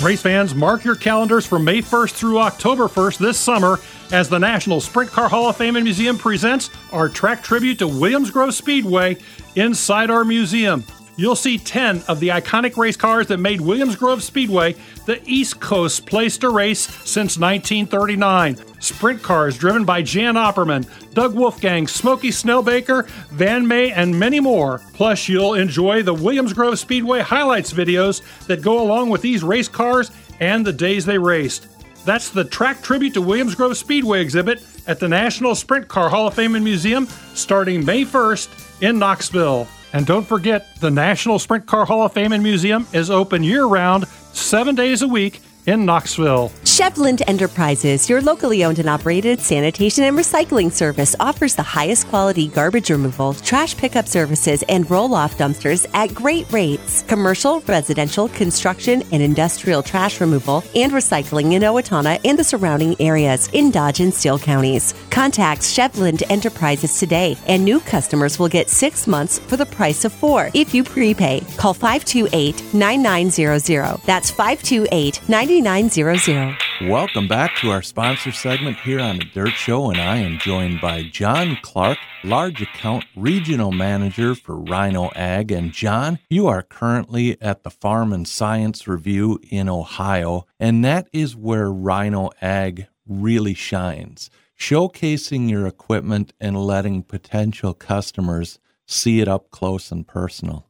Race fans, mark your calendars for May first through October first this summer as the National Sprint Car Hall of Fame and Museum presents our track tribute to Williams Grove Speedway inside our museum. You'll see ten of the iconic race cars that made Williams Grove Speedway the East Coast's place to race since nineteen thirty-nine. Sprint cars driven by Jan Opperman, Doug Wolfgang, Smokey Snellbaker, Van May, and many more. Plus, you'll enjoy the Williams Grove Speedway highlights videos that go along with these race cars and the days they raced. That's the Track Tribute to Williams Grove Speedway exhibit at the National Sprint Car Hall of Fame and Museum starting May first in Knoxville. And don't forget, the National Sprint Car Hall of Fame and Museum is open year-round, seven days a week in Knoxville. Shevland Enterprises, your locally owned and operated sanitation and recycling service, offers the highest quality garbage removal, trash pickup services, and roll-off dumpsters at great rates. Commercial, residential, construction, and industrial trash removal and recycling in Owatonna and the surrounding areas in Dodge and Steele counties. Contact Shevland Enterprises today, and new customers will get six months for the price of four if you prepay. Call five two eight, nine nine zero zero. That's five two eight, nine nine zero zero. Welcome back to our sponsor segment here on The Dirt Show, and I am joined by John Clark, Large Account Regional Manager for Rhino Ag. And John, you are currently at the Farm and Science Review in Ohio, and that is where Rhino Ag really shines, showcasing your equipment and letting potential customers see it up close and personal.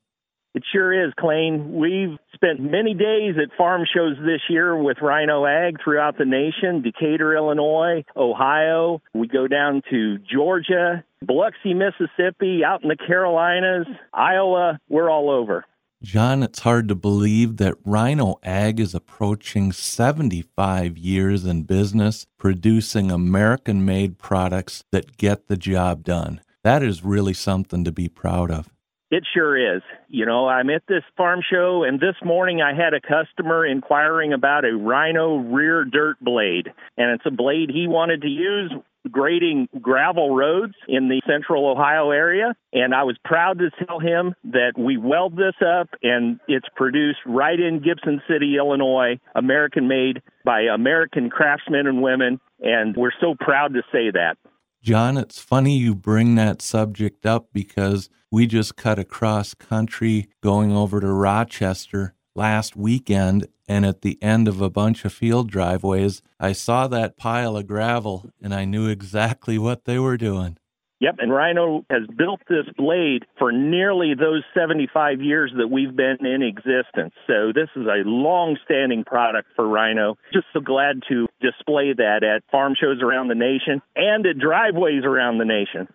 It sure is, Clayne. We've spent many days at farm shows this year with Rhino Ag throughout the nation, Decatur, Illinois, Ohio. We go down to Georgia, Biloxi, Mississippi, out in the Carolinas, Iowa. We're all over. John, it's hard to believe that Rhino Ag is approaching seventy-five years in business, producing American-made products that get the job done. That is really something to be proud of. It sure is. You know, I'm at this farm show, and this morning I had a customer inquiring about a Rhino rear dirt blade, and it's a blade he wanted to use grading gravel roads in the central Ohio area, and I was proud to tell him that we weld this up, and it's produced right in Gibson City, Illinois, American-made by American craftsmen and women, and we're so proud to say that. John, it's funny you bring that subject up because we just cut across country going over to Rochester last weekend, and at the end of a bunch of field driveways, I saw that pile of gravel, and I knew exactly what they were doing. Yep, and Rhino has built this blade for nearly those seventy-five years that we've been in existence. So this is a long-standing product for Rhino. Just so glad to display that at farm shows around the nation and at driveways around the nation.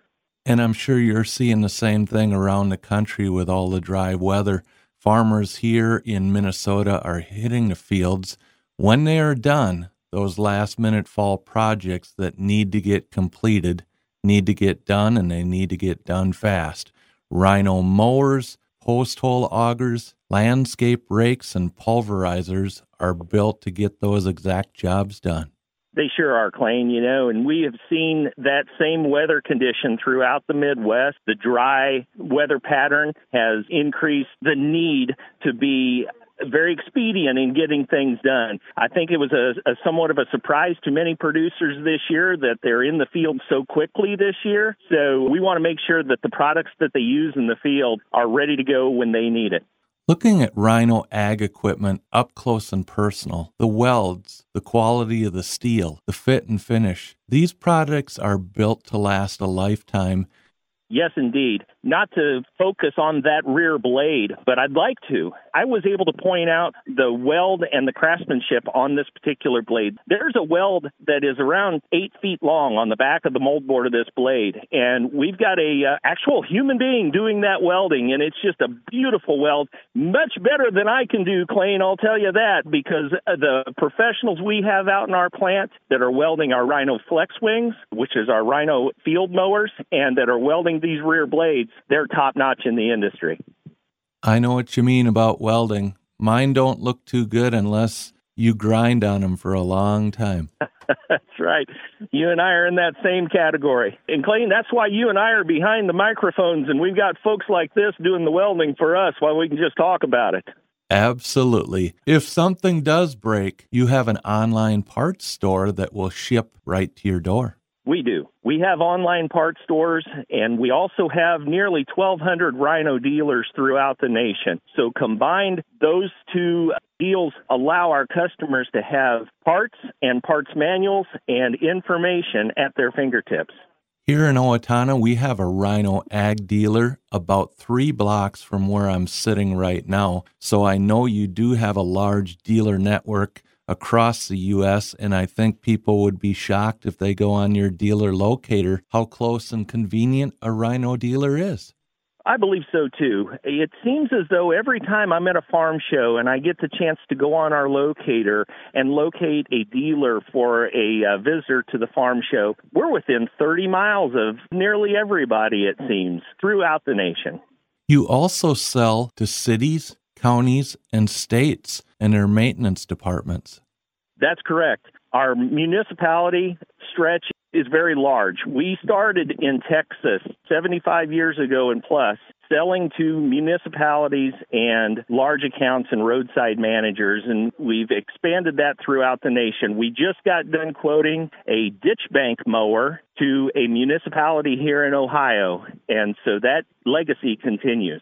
And I'm sure you're seeing the same thing around the country with all the dry weather. Farmers here in Minnesota are hitting the fields. When they are done, those last-minute fall projects that need to get completed need to get done, and they need to get done fast. Rhino mowers, post-hole augers, landscape rakes, and pulverizers are built to get those exact jobs done. They sure are, Clayne, you know, and we have seen that same weather condition throughout the Midwest. The dry weather pattern has increased the need to be very expedient in getting things done. I think it was a, a somewhat of a surprise to many producers this year that they're in the field so quickly this year. So we want to make sure that the products that they use in the field are ready to go when they need it. Looking at Rhino Ag equipment up close and personal, the welds, the quality of the steel, the fit and finish, these products are built to last a lifetime. Yes, indeed. Not to focus on that rear blade, but I'd like to. I was able to point out the weld and the craftsmanship on this particular blade. There's a weld that is around eight feet long on the back of the moldboard of this blade, and we've got a uh, actual human being doing that welding, and it's just a beautiful weld, much better than I can do, Clayne, I'll tell you that, because the professionals we have out in our plant that are welding our Rhino Flex Wings, which is our Rhino field mowers, and that are welding these rear blades, they're top-notch in the industry. I know what you mean about welding. Mine don't look too good unless you grind on them for a long time. That's right. You and I are in that same category. And Clayne, that's why you and I are behind the microphones, and we've got folks like this doing the welding for us while we can just talk about it. Absolutely. If something does break, you have an online parts store that will ship right to your door. We do. We have online parts stores, and we also have nearly twelve hundred Rhino dealers throughout the nation. So combined, those two deals allow our customers to have parts and parts manuals and information at their fingertips. Here in Owatonna, we have a Rhino Ag dealer about three blocks from where I'm sitting right now. So I know you do have a large dealer network across the U S, and I think people would be shocked if they go on your dealer locator how close and convenient a Rhino dealer is. I believe so, too. It seems as though every time I'm at a farm show and I get the chance to go on our locator and locate a dealer for a uh, visitor to the farm show, we're within thirty miles of nearly everybody, it seems, throughout the nation. You also sell to cities, counties, and states, and their maintenance departments. That's correct. Our municipality stretch is very large. We started in Texas seventy-five years ago and plus, selling to municipalities and large accounts and roadside managers, and we've expanded that throughout the nation. We just got done quoting a ditch bank mower to a municipality here in Ohio, and so that legacy continues.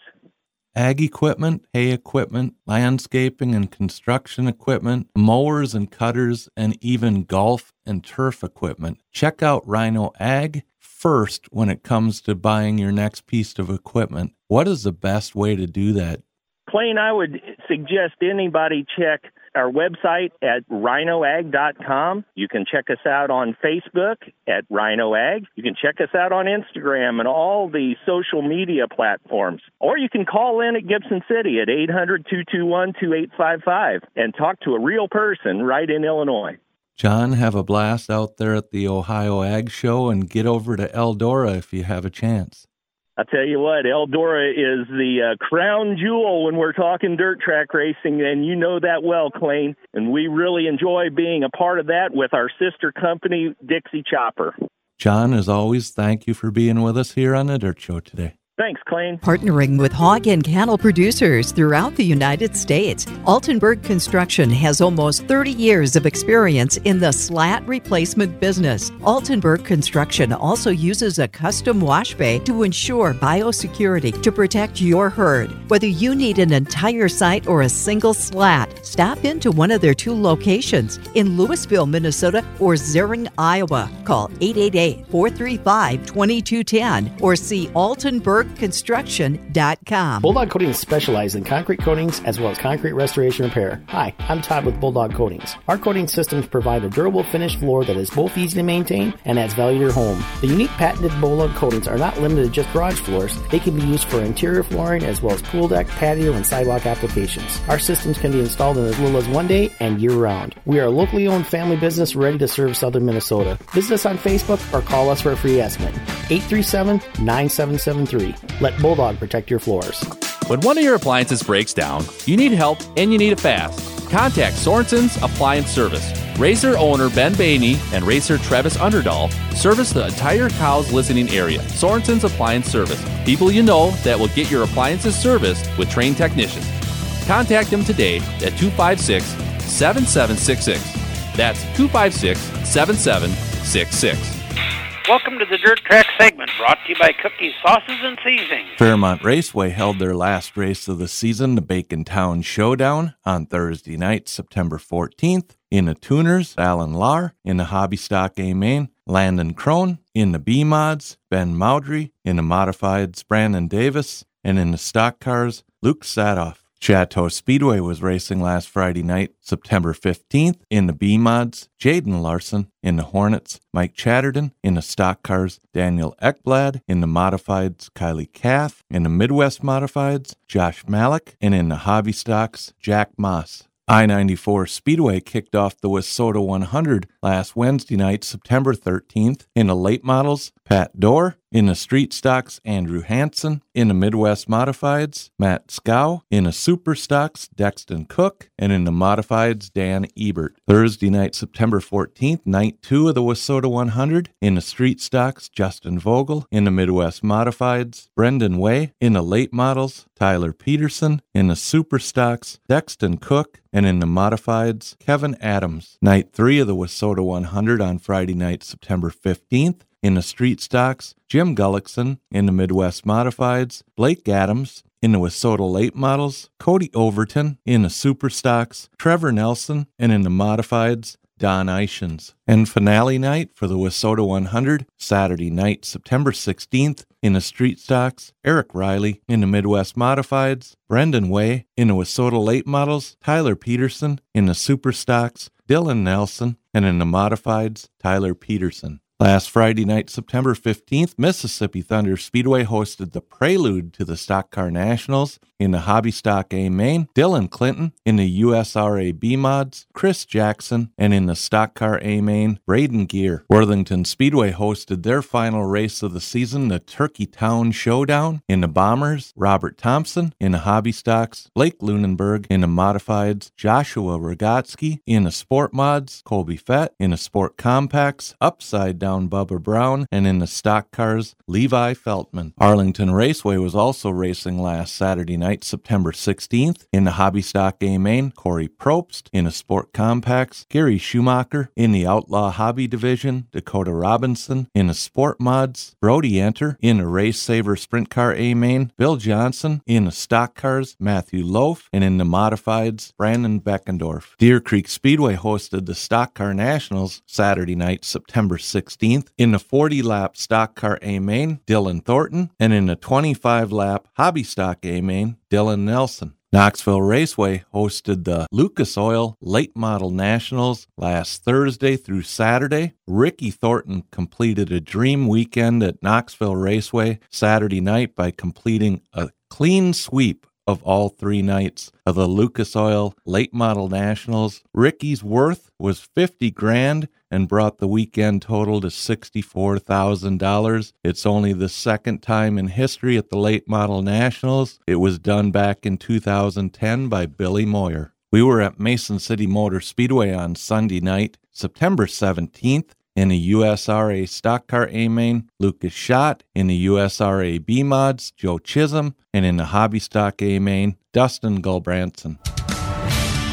Ag equipment, hay equipment, landscaping and construction equipment, mowers and cutters, and even golf and turf equipment. Check out Rhino Ag first when it comes to buying your next piece of equipment. What is the best way to do that? Clayne, I would suggest anybody check our website at rhino ag dot com. You can check us out on Facebook at Rhino Ag. You can check us out on Instagram and all the social media platforms. Or you can call in at Gibson City at eight hundred, two two one, two eight five five and talk to a real person right in Illinois. John, have a blast out there at the Ohio Ag Show, and get over to Eldora if you have a chance. I'll tell you what, Eldora is the uh, crown jewel when we're talking dirt track racing, and you know that well, Clayne. And we really enjoy being a part of that with our sister company, Dixie Chopper. John, as always, thank you for being with us here on the Dirt Show today. Thanks, Clayne. Partnering with hog and cattle producers throughout the United States, Altenburg Construction has almost thirty years of experience in the slat replacement business. Altenburg Construction also uses a custom wash bay to ensure biosecurity to protect your herd. Whether you need an entire site or a single slat, stop into one of their two locations in Louisville, Minnesota, or Zering, Iowa. Call eight eight eight, four three five, two two one zero or see Altenburg Construction dot com. Bulldog Coatings specialize in concrete coatings as well as concrete restoration repair. Hi, I'm Todd with Bulldog Coatings. Our coating systems provide a durable finished floor that is both easy to maintain and adds value to your home. The unique patented Bulldog Coatings are not limited to just garage floors. They can be used for interior flooring as well as pool deck, patio, and sidewalk applications. Our systems can be installed in as little as one day and year-round. We are a locally owned family business ready to serve southern Minnesota. Visit us on Facebook or call us for a free estimate. eight three seven, nine seven seven three. Let Bulldog protect your floors. When one of your appliances breaks down, you need help and you need it fast. Contact Sorensen's Appliance Service. Racer owner Ben Bainey and racer Travis Underdahl service the entire Cow's listening area. Sorensen's Appliance Service. People you know that will get your appliances serviced with trained technicians. Contact them today at two five six, seven seven six six. That's two five six, seven seven six six. Welcome to the Dirt Track segment, brought to you by Cookies, Sauces, and Seasoning. Fairmont Raceway held their last race of the season, the Bacontown Showdown, on Thursday night, September fourteenth. In the Tuners, Alan Lahr. In the Hobby Stock A Main, Landon Crone. In the B Mods, Ben Mowdrey. In the Modifieds, Brandon Davis. And in the Stock Cars, Luke Sadoff. Chateau Speedway was racing last Friday night, September fifteenth. In the B-Mods, Jaden Larson. In the Hornets, Mike Chatterton. In the Stock Cars, Daniel Ekblad. In the Modifieds, Kylie Kath. In the Midwest Modifieds, Josh Malik. And in the Hobby Stocks, Jack Moss. I ninety-four Speedway kicked off the Wissota one hundred last Wednesday night, September thirteenth. In the late models, Pat Doerr. In the street stocks, Andrew Hansen. In the Midwest Modifieds, Matt Scow. In the super stocks, Dexton Cook. And in the modifieds, Dan Ebert. Thursday night, September fourteenth, night two of the Wissota one hundred. In the street stocks, Justin Vogel. In the Midwest Modifieds, Brendan Way. In the late models, Tyler Peterson. In the super stocks, Dexton Cook. And in the modifieds, Kevin Adams. Night three of the Wissota one hundred on Friday night, September fifteenth. In the street stocks, Jim Gullickson. In the Midwest Modifieds, Blake Adams. In the Wissota late models, Cody Overton. In the super stocks, Trevor Nelson. And in the modifieds, Don Ishans. And finale night for the Wissota one hundred, Saturday night, September sixteenth, in the street stocks, Eric Riley. In the Midwest Modifieds, Brendan Way. In the Wissota late models, Tyler Peterson. In the super stocks, Dylan Nelson. And in the modifieds, Tyler Peterson. Last Friday night, September fifteenth, Mississippi Thunder Speedway hosted the prelude to the Stock Car Nationals. In the Hobby Stock A Main, Dylan Clinton. In the U S R A B Mods, Chris Jackson. And in the Stock Car A Main, Braden Gear. Worthington Speedway hosted their final race of the season, the Turkey Town Showdown. In the Bombers, Robert Thompson. In the Hobby Stocks, Blake Lunenberg. In the Modifieds, Joshua Rogotsky. In the Sport Mods, Colby Fett. In the Sport Compacts, Upside Down Bubba Brown, and in the stock cars, Levi Feltman. Arlington Raceway was also racing last Saturday night, September sixteenth. In the Hobby Stock A Main, Corey Probst. In the Sport Compacts, Gary Schumacher. In the Outlaw Hobby Division, Dakota Robinson. In the Sport Mods, Brody Enter. In the Race Saver Sprint Car A Main, Bill Johnson. In the stock cars, Matthew Loaf. And in the Modifieds, Brandon Beckendorf. Deer Creek Speedway hosted the Stock Car Nationals Saturday night, September sixteenth. In the forty-lap Stock Car A Main, Dylan Thornton. And in the twenty-five-lap Hobby Stock A Main, Dylan Nelson. Knoxville Raceway hosted the Lucas Oil Late Model Nationals last Thursday through Saturday. Ricky Thornton completed a dream weekend at Knoxville Raceway Saturday night by completing a clean sweep of all three nights of the Lucas Oil Late Model Nationals. Ricky's worth was fifty grand and brought the weekend total to sixty-four thousand dollars. It's only the second time in history at the Late Model Nationals. It was done back in two thousand ten by Billy Moyer. We were at Mason City Motor Speedway on Sunday night, September seventeenth. In the U S R A Stock Car A Main, Lucas Schott. In the U S R A B Mods, Joe Chisholm. And in the Hobby Stock A Main, Dustin Gulbranson.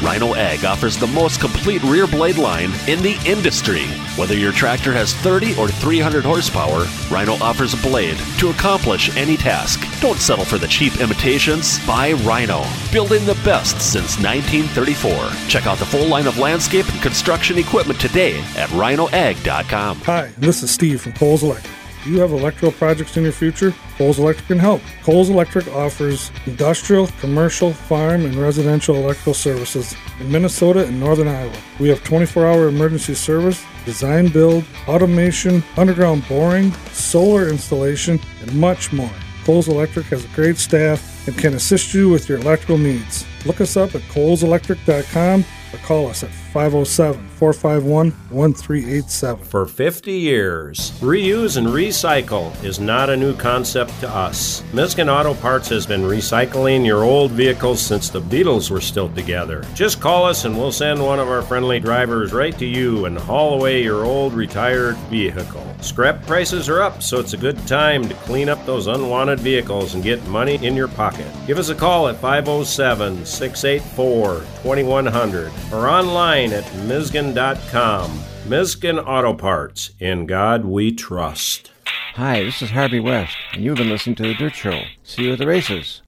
Rhino Ag offers the most complete rear blade line in the industry. Whether your tractor has thirty or three hundred horsepower, Rhino offers a blade to accomplish any task. Don't settle for the cheap imitations. Buy Rhino, building the best since nineteen thirty-four. Check out the full line of landscape and construction equipment today at rhino ag dot com. Hi, this is Steve from Cole's Electric. Do you have electrical projects in your future? Cole's Electric can help. Cole's Electric offers industrial, commercial, farm, and residential electrical services in Minnesota and northern Iowa. We have twenty-four hour emergency service, design build, automation, underground boring, solar installation, and much more. Cole's Electric has a great staff and can assist you with your electrical needs. Look us up at coles electric dot com or call us at five oh seven, four five one, one three eight seven. For fifty years, reuse and recycle is not a new concept to us. Michigan Auto Parts has been recycling your old vehicles since the Beatles were still together. Just call us and we'll send one of our friendly drivers right to you and haul away your old retired vehicle. Scrap prices are up, so it's a good time to clean up those unwanted vehicles and get money in your pocket. Give us a call at five oh seven, six eight four, two one zero zero or online at Misgen dot com. Misgen Auto Parts. In God we trust. Hi, this is Harvey West, and you've been listening to The Dirt Show. See you at the races.